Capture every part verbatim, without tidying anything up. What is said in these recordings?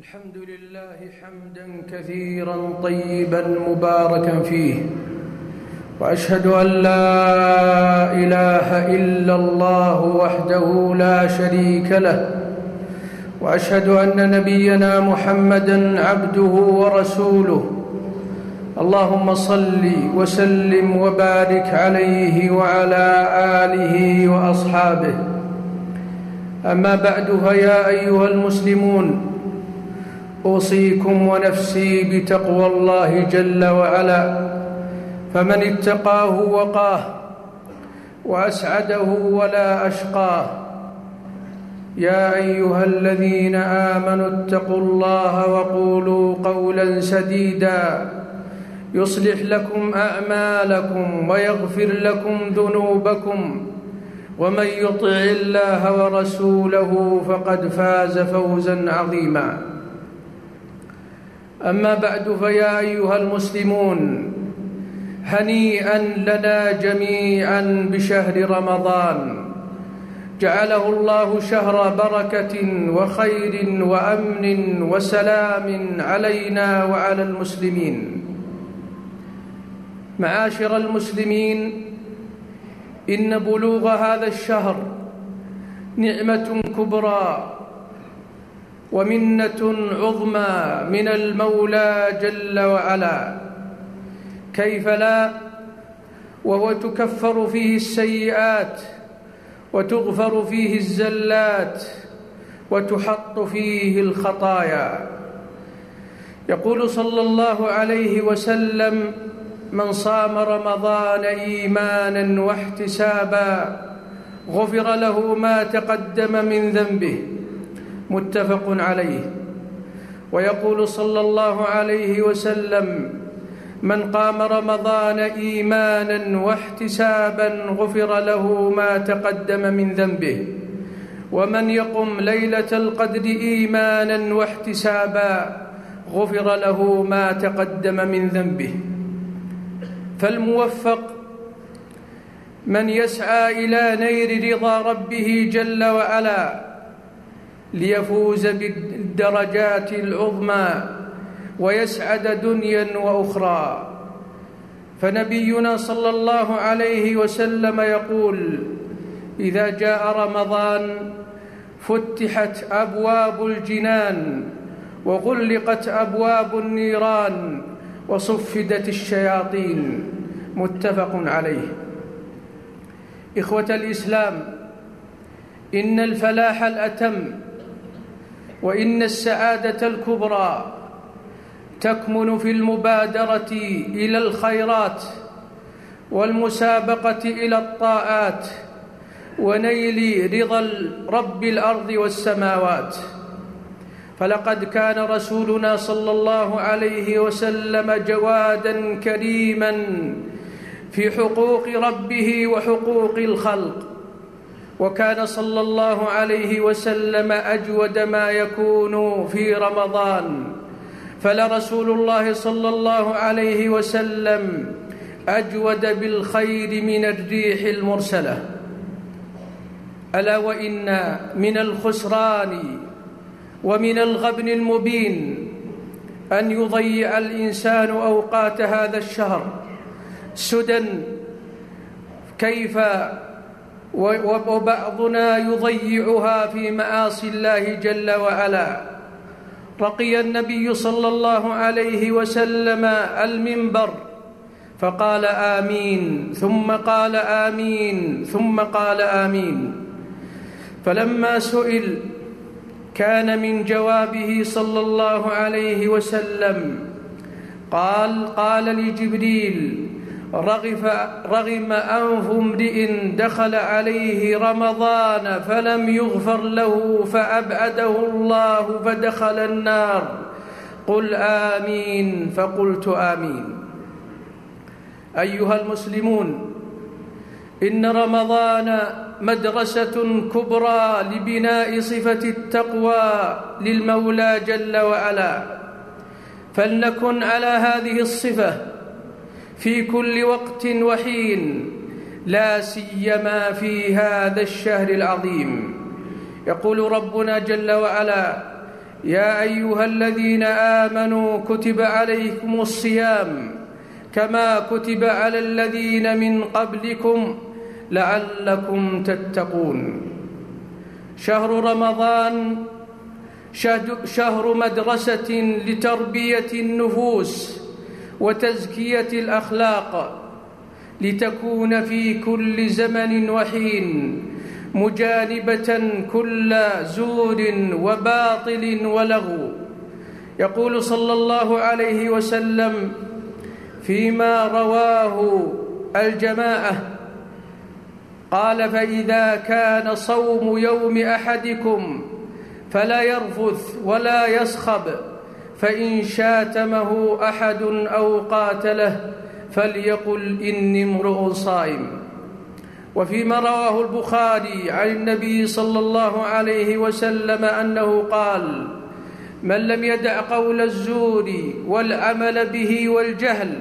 الحمد لله حمدا كثيرا طيبا مباركا فيه، وأشهد أن لا إله إلا الله وحده لا شريك له، وأشهد أن نبينا محمدا عبده ورسوله. اللهم صل وسلم وبارك عليه وعلى آله وأصحابه. أما بعد، فيا أيها المسلمون، أوصيكم ونفسي بتقوى الله جل وعلا، فمن اتقاه وقاه وأسعده ولا أشقاه. يا أيها الذين آمنوا اتقوا الله وقولوا قولا سديدا يصلح لكم أعمالكم ويغفر لكم ذنوبكم، ومن يطع الله ورسوله فقد فاز فوزا عظيما. أما بعد، فيا أيها المسلمون، هنيئا لنا جميعا بشهر رمضان، جعله الله شهر بركة وخير وأمن وسلام علينا وعلى المسلمين. معاشر المسلمين، إن بلوغ هذا الشهر نعمة كبرى ومنة عظمى من المولى جل وعلا، كيف لا وهو تكفر فيه السيئات وتغفر فيه الزلات وتحط فيه الخطايا. يقول صلى الله عليه وسلم: من صام رمضان إيمانا واحتسابا غفر له ما تقدم من ذنبه، متفق عليه. ويقول صلى الله عليه وسلم: من قام رمضان إيمانا واحتسابا غفر له ما تقدم من ذنبه، ومن يقم ليلة القدر إيمانا واحتسابا غفر له ما تقدم من ذنبه. فالموفق من يسعى إلى نير رضا ربه جل وعلا ليفوز بالدرجات العظمى ويسعد دنيا وأخرى. فنبينا صلى الله عليه وسلم يقول: إذا جاء رمضان فتحت أبواب الجنان، وغلقت أبواب النيران، وصفدت الشياطين، متفق عليه. إخوة الإسلام، إن الفلاح الأتم وإن السعادة الكبرى تكمن في المبادرة إلى الخيرات والمسابقة إلى الطاعات ونيل رضا رب الأرض والسماوات. فلقد كان رسولنا صلى الله عليه وسلم جوادا كريما في حقوق ربه وحقوق الخلق، وكان صلى الله عليه وسلم أجود ما يكون في رمضان. فلرسول الله صلى الله عليه وسلم أجود بالخير من الريح المرسلة. ألا وإن من الخسران ومن الغبن المبين أن يضيع الإنسان أوقات هذا الشهر سدى، كيف وبعضنا يضيعها في معاصي الله جل وعلا. رقي النبي صلى الله عليه وسلم المنبر فقال: آمين، ثم قال آمين، ثم قال آمين. فلما سئل كان من جوابه صلى الله عليه وسلم قال: قال لجبريل: رغف رغم أنف امرئ دخل عليه رمضان فلم يغفر له فأبعده الله فدخل النار، قل آمين، فقلت آمين. أيها المسلمون، إن رمضان مدرسة كبرى لبناء صفة التقوى للمولى جل وعلا، فلنكن على هذه الصفة في كل وقت وحين، لا سيما في هذا الشهر العظيم. يقول ربنا جل وعلا: يا أيها الذين آمنوا كتب عليكم الصيام كما كتب على الذين من قبلكم لعلكم تتقون. شهر رمضان شهر مدرسة لتربية النفوس وتزكية الأخلاق، لتكون في كل زمن وحين مجانبة كل زور وباطل ولغو. يقول صلى الله عليه وسلم فيما رواه الجماعة قال: فإذا كان صوم يوم أحدكم فلا يرفث ولا يصخب، فإن شاتمه أحد أو قاتله فليقل إني امرؤ صائم. وفيما رواه البخاري عن النبي صلى الله عليه وسلم أنه قال: من لم يدع قول الزور والعمل به والجهل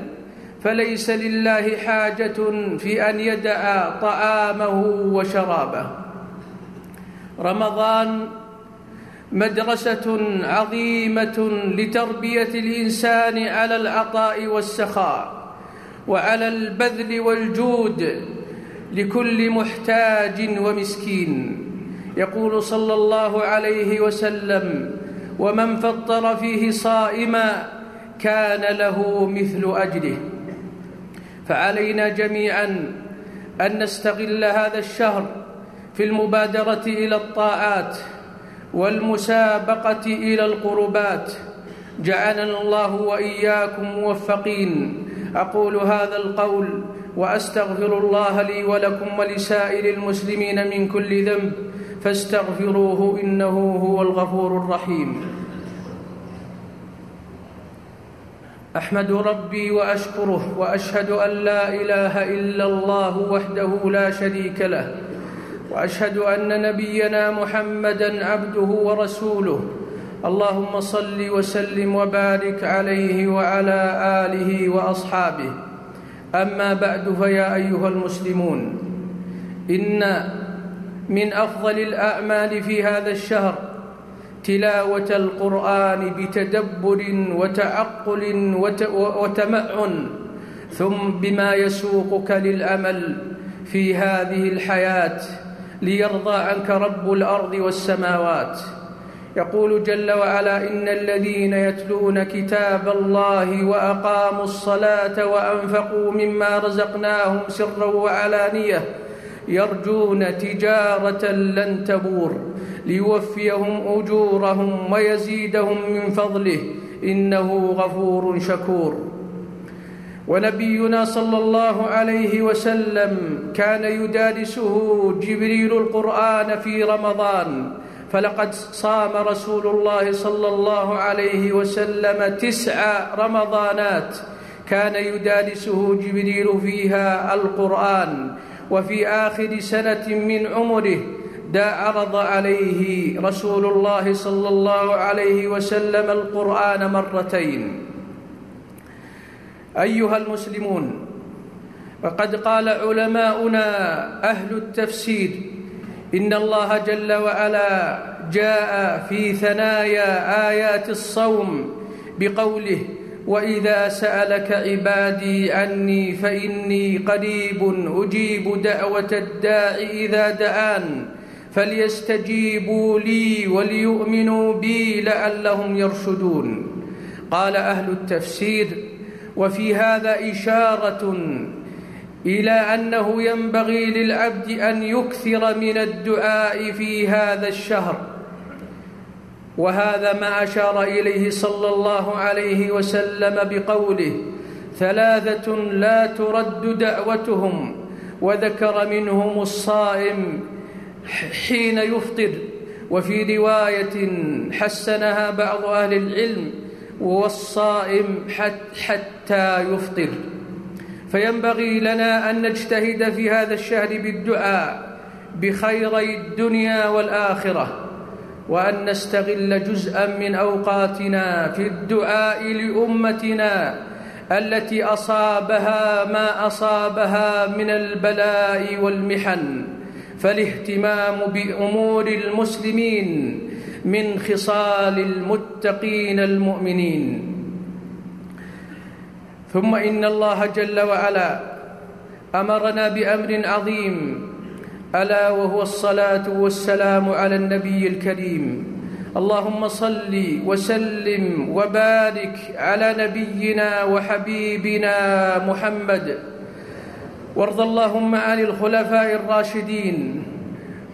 فليس لله حاجة في أن يدع طعامه وشرابه. رمضان مدرسة عظيمة لتربية الإنسان على العطاء والسخاء وعلى البذل والجود لكل محتاج ومسكين. يقول صلى الله عليه وسلم: ومن فطر فيه صائما كان له مثل أجره. فعلينا جميعا أن نستغل هذا الشهر في المبادرة إلى الطاعات والمسابقة إلى القربات. جعلنا الله وإياكم موفقين. أقول هذا القول وأستغفر الله لي ولكم ولسائر المسلمين من كل ذنب فاستغفروه إنه هو الغفور الرحيم. أحمد ربي وأشكره، وأشهد أن لا إله إلا الله وحده لا شريك له، وأشهد أن نبينا محمدًا عبده ورسوله. اللهم صل وسلم وبارك عليه وعلى آله وأصحابه. أما بعد، فيا أيها المسلمون، إن من أفضل الأعمال في هذا الشهر تلاوة القرآن بتدبر وتعقل وتمعن، ثم بما يسوقك للأمل في هذه الحياة ليرضى عنك رب الأرض والسماوات. يقول جل وعلا: إن الذين يتلون كتاب الله وأقاموا الصلاة وأنفقوا مما رزقناهم سرا وعلانية يرجون تجارة لن تبور، ليوفيهم أجورهم ويزيدهم من فضله إنه غفور شكور. ونبينا صلى الله عليه وسلم كان يدارسه جبريل القرآن في رمضان، فلقد صام رسول الله صلى الله عليه وسلم تسع رمضانات كان يدارسه جبريل فيها القرآن. وفي آخر سنة من عمره عرض عليه رسول الله صلى الله عليه وسلم القرآن مرتين. أيها المسلمون، وقد قال علماؤنا أهل التفسير: إن الله جل وعلا جاء في ثنايا آيات الصوم بقوله: وإذا سألك عبادي عني فإني قريب أجيب دعوة الداع إذا دعان فليستجيبوا لي وليؤمنوا بي لعلهم يرشدون. قال أهل التفسير: وفي هذا إشارة إلى أنه ينبغي للعبد أن يكثر من الدعاء في هذا الشهر، وهذا ما أشار إليه صلى الله عليه وسلم بقوله: ثلاثة لا ترد دعوتهم، وذكر منهم الصائم حين يفطر. وفي رواية حسنها بعض أهل العلم: والصائم حتى يفطر. فينبغي لنا أن نجتهد في هذا الشهر بالدعاء بخيري الدنيا والآخرة، وأن نستغل جزءاً من أوقاتنا في الدعاء لأمتنا التي أصابها ما أصابها من البلاء والمحن. فالاهتمام بأمور المسلمين من خصال المتقين المؤمنين. ثم إن الله جل وعلا أمرنا بأمر عظيم، ألا وهو الصلاة والسلام على النبي الكريم. اللهم صل وسلم وبارك على نبينا وحبيبنا محمد، وارض اللهم عن الخلفاء الراشدين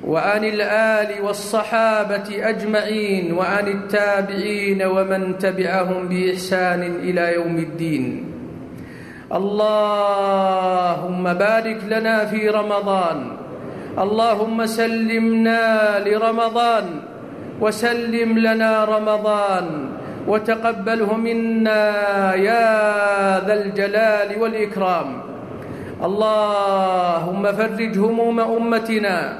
وعن الآل والصحابة أجمعين وعن التابعين ومن تبعهم بإحسان إلى يوم الدين. اللهم بارك لنا في رمضان، اللهم سلمنا لرمضان وسلم لنا رمضان وتقبله منا يا ذا الجلال والإكرام. اللهم فرج هموم أمتنا،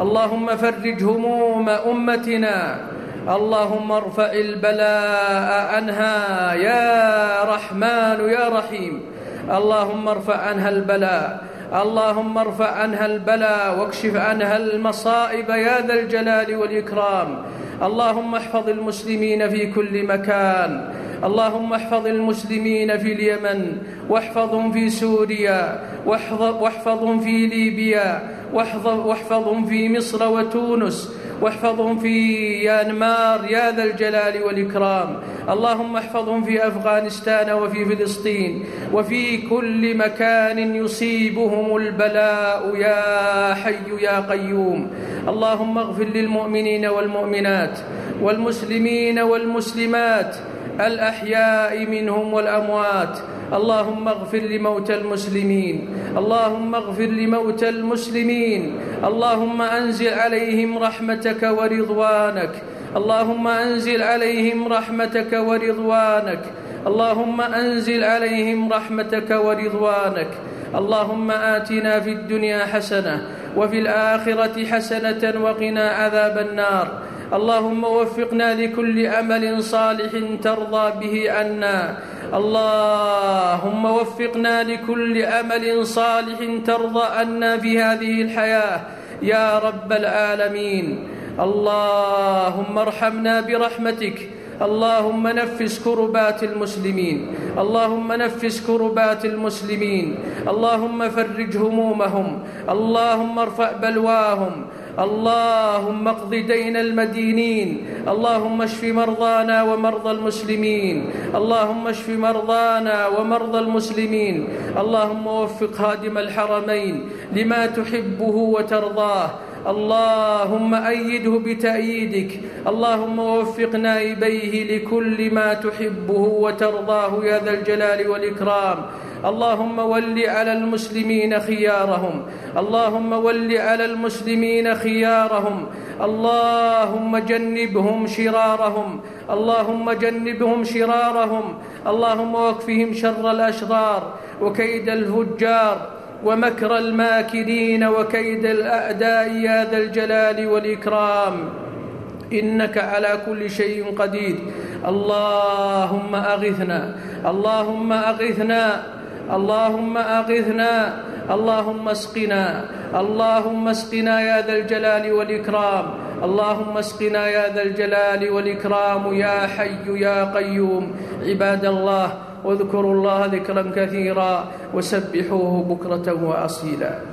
اللهم فرج هموم أمتنا، اللهم ارفع البلاء عنها يا رحمن يا رحيم. اللهم ارفع عنها البلاء، اللهم ارفع عنها البلاء واكشف عنها المصائب يا ذا الجلال والإكرام. اللهم احفظ المسلمين في كل مكان، اللهم احفظ المسلمين في اليمن، واحفظهم في سوريا، واحفظهم في ليبيا، واحفظهم في مصر وتونس، واحفظهم في يانمار يا ذا الجلال والإكرام. اللهم احفظهم في أفغانستان وفي فلسطين وفي كل مكان يصيبهم البلاء يا حي يا قيوم. اللهم اغفر للمؤمنين والمؤمنات والمسلمين والمسلمات الأحياء منهم والأموات. اللهم اغفر لموتى المسلمين، اللهم اغفر لموتى المسلمين، اللهم أنزل عليهم رحمتك ورضوانك، اللهم أنزل عليهم رحمتك ورضوانك، اللهم أنزل عليهم رحمتك ورضوانك. اللهم آتنا في الدنيا حسنة وفي الآخرة حسنة وقنا عذاب النار. اللهم وفقنا لكل عمل صالح ترضى به عنا، اللهم وفقنا لكل عمل صالح ترضى عنا في هذه الحياة يا رب العالمين. اللهم ارحمنا برحمتك، اللهم نفس كربات المسلمين، اللهم نفس كربات المسلمين، اللهم فرج همومهم، اللهم ارفع بلواهم، اللهم اقض دين المدينين، اللهم اشف مرضانا ومرضى المسلمين، اللهم اشف مرضانا ومرضى المسلمين. اللهم وفق هادم الحرمين لما تحبه وترضاه، اللهم أيده بتأييدك، اللهم وفق نائبيه لكل ما تحبه وترضاه يا ذا الجلال والإكرام. اللهم ول على المسلمين خيارهم، اللهم ول على المسلمين خيارهم، اللهم جنبهم شرارهم، اللهم جنبهم شرارهم، اللهم واكفهم شر الأشرار وكيد الفجار ومكر الماكرين وكيد الأعداء يا ذا الجلال والإكرام، إنك على كل شيء قدير. اللهم أغثنا، اللهم أغثنا، اللهم أغثنا، اللهم اسقنا، اللهم اسقنا يا ذا الجلال والإكرام، اللهم اسقنا يا ذا الجلال والإكرام يا حي يا قيوم. عباد الله، واذكروا الله ذكرا كثيرا وسبحوه بكرة وأصيلا.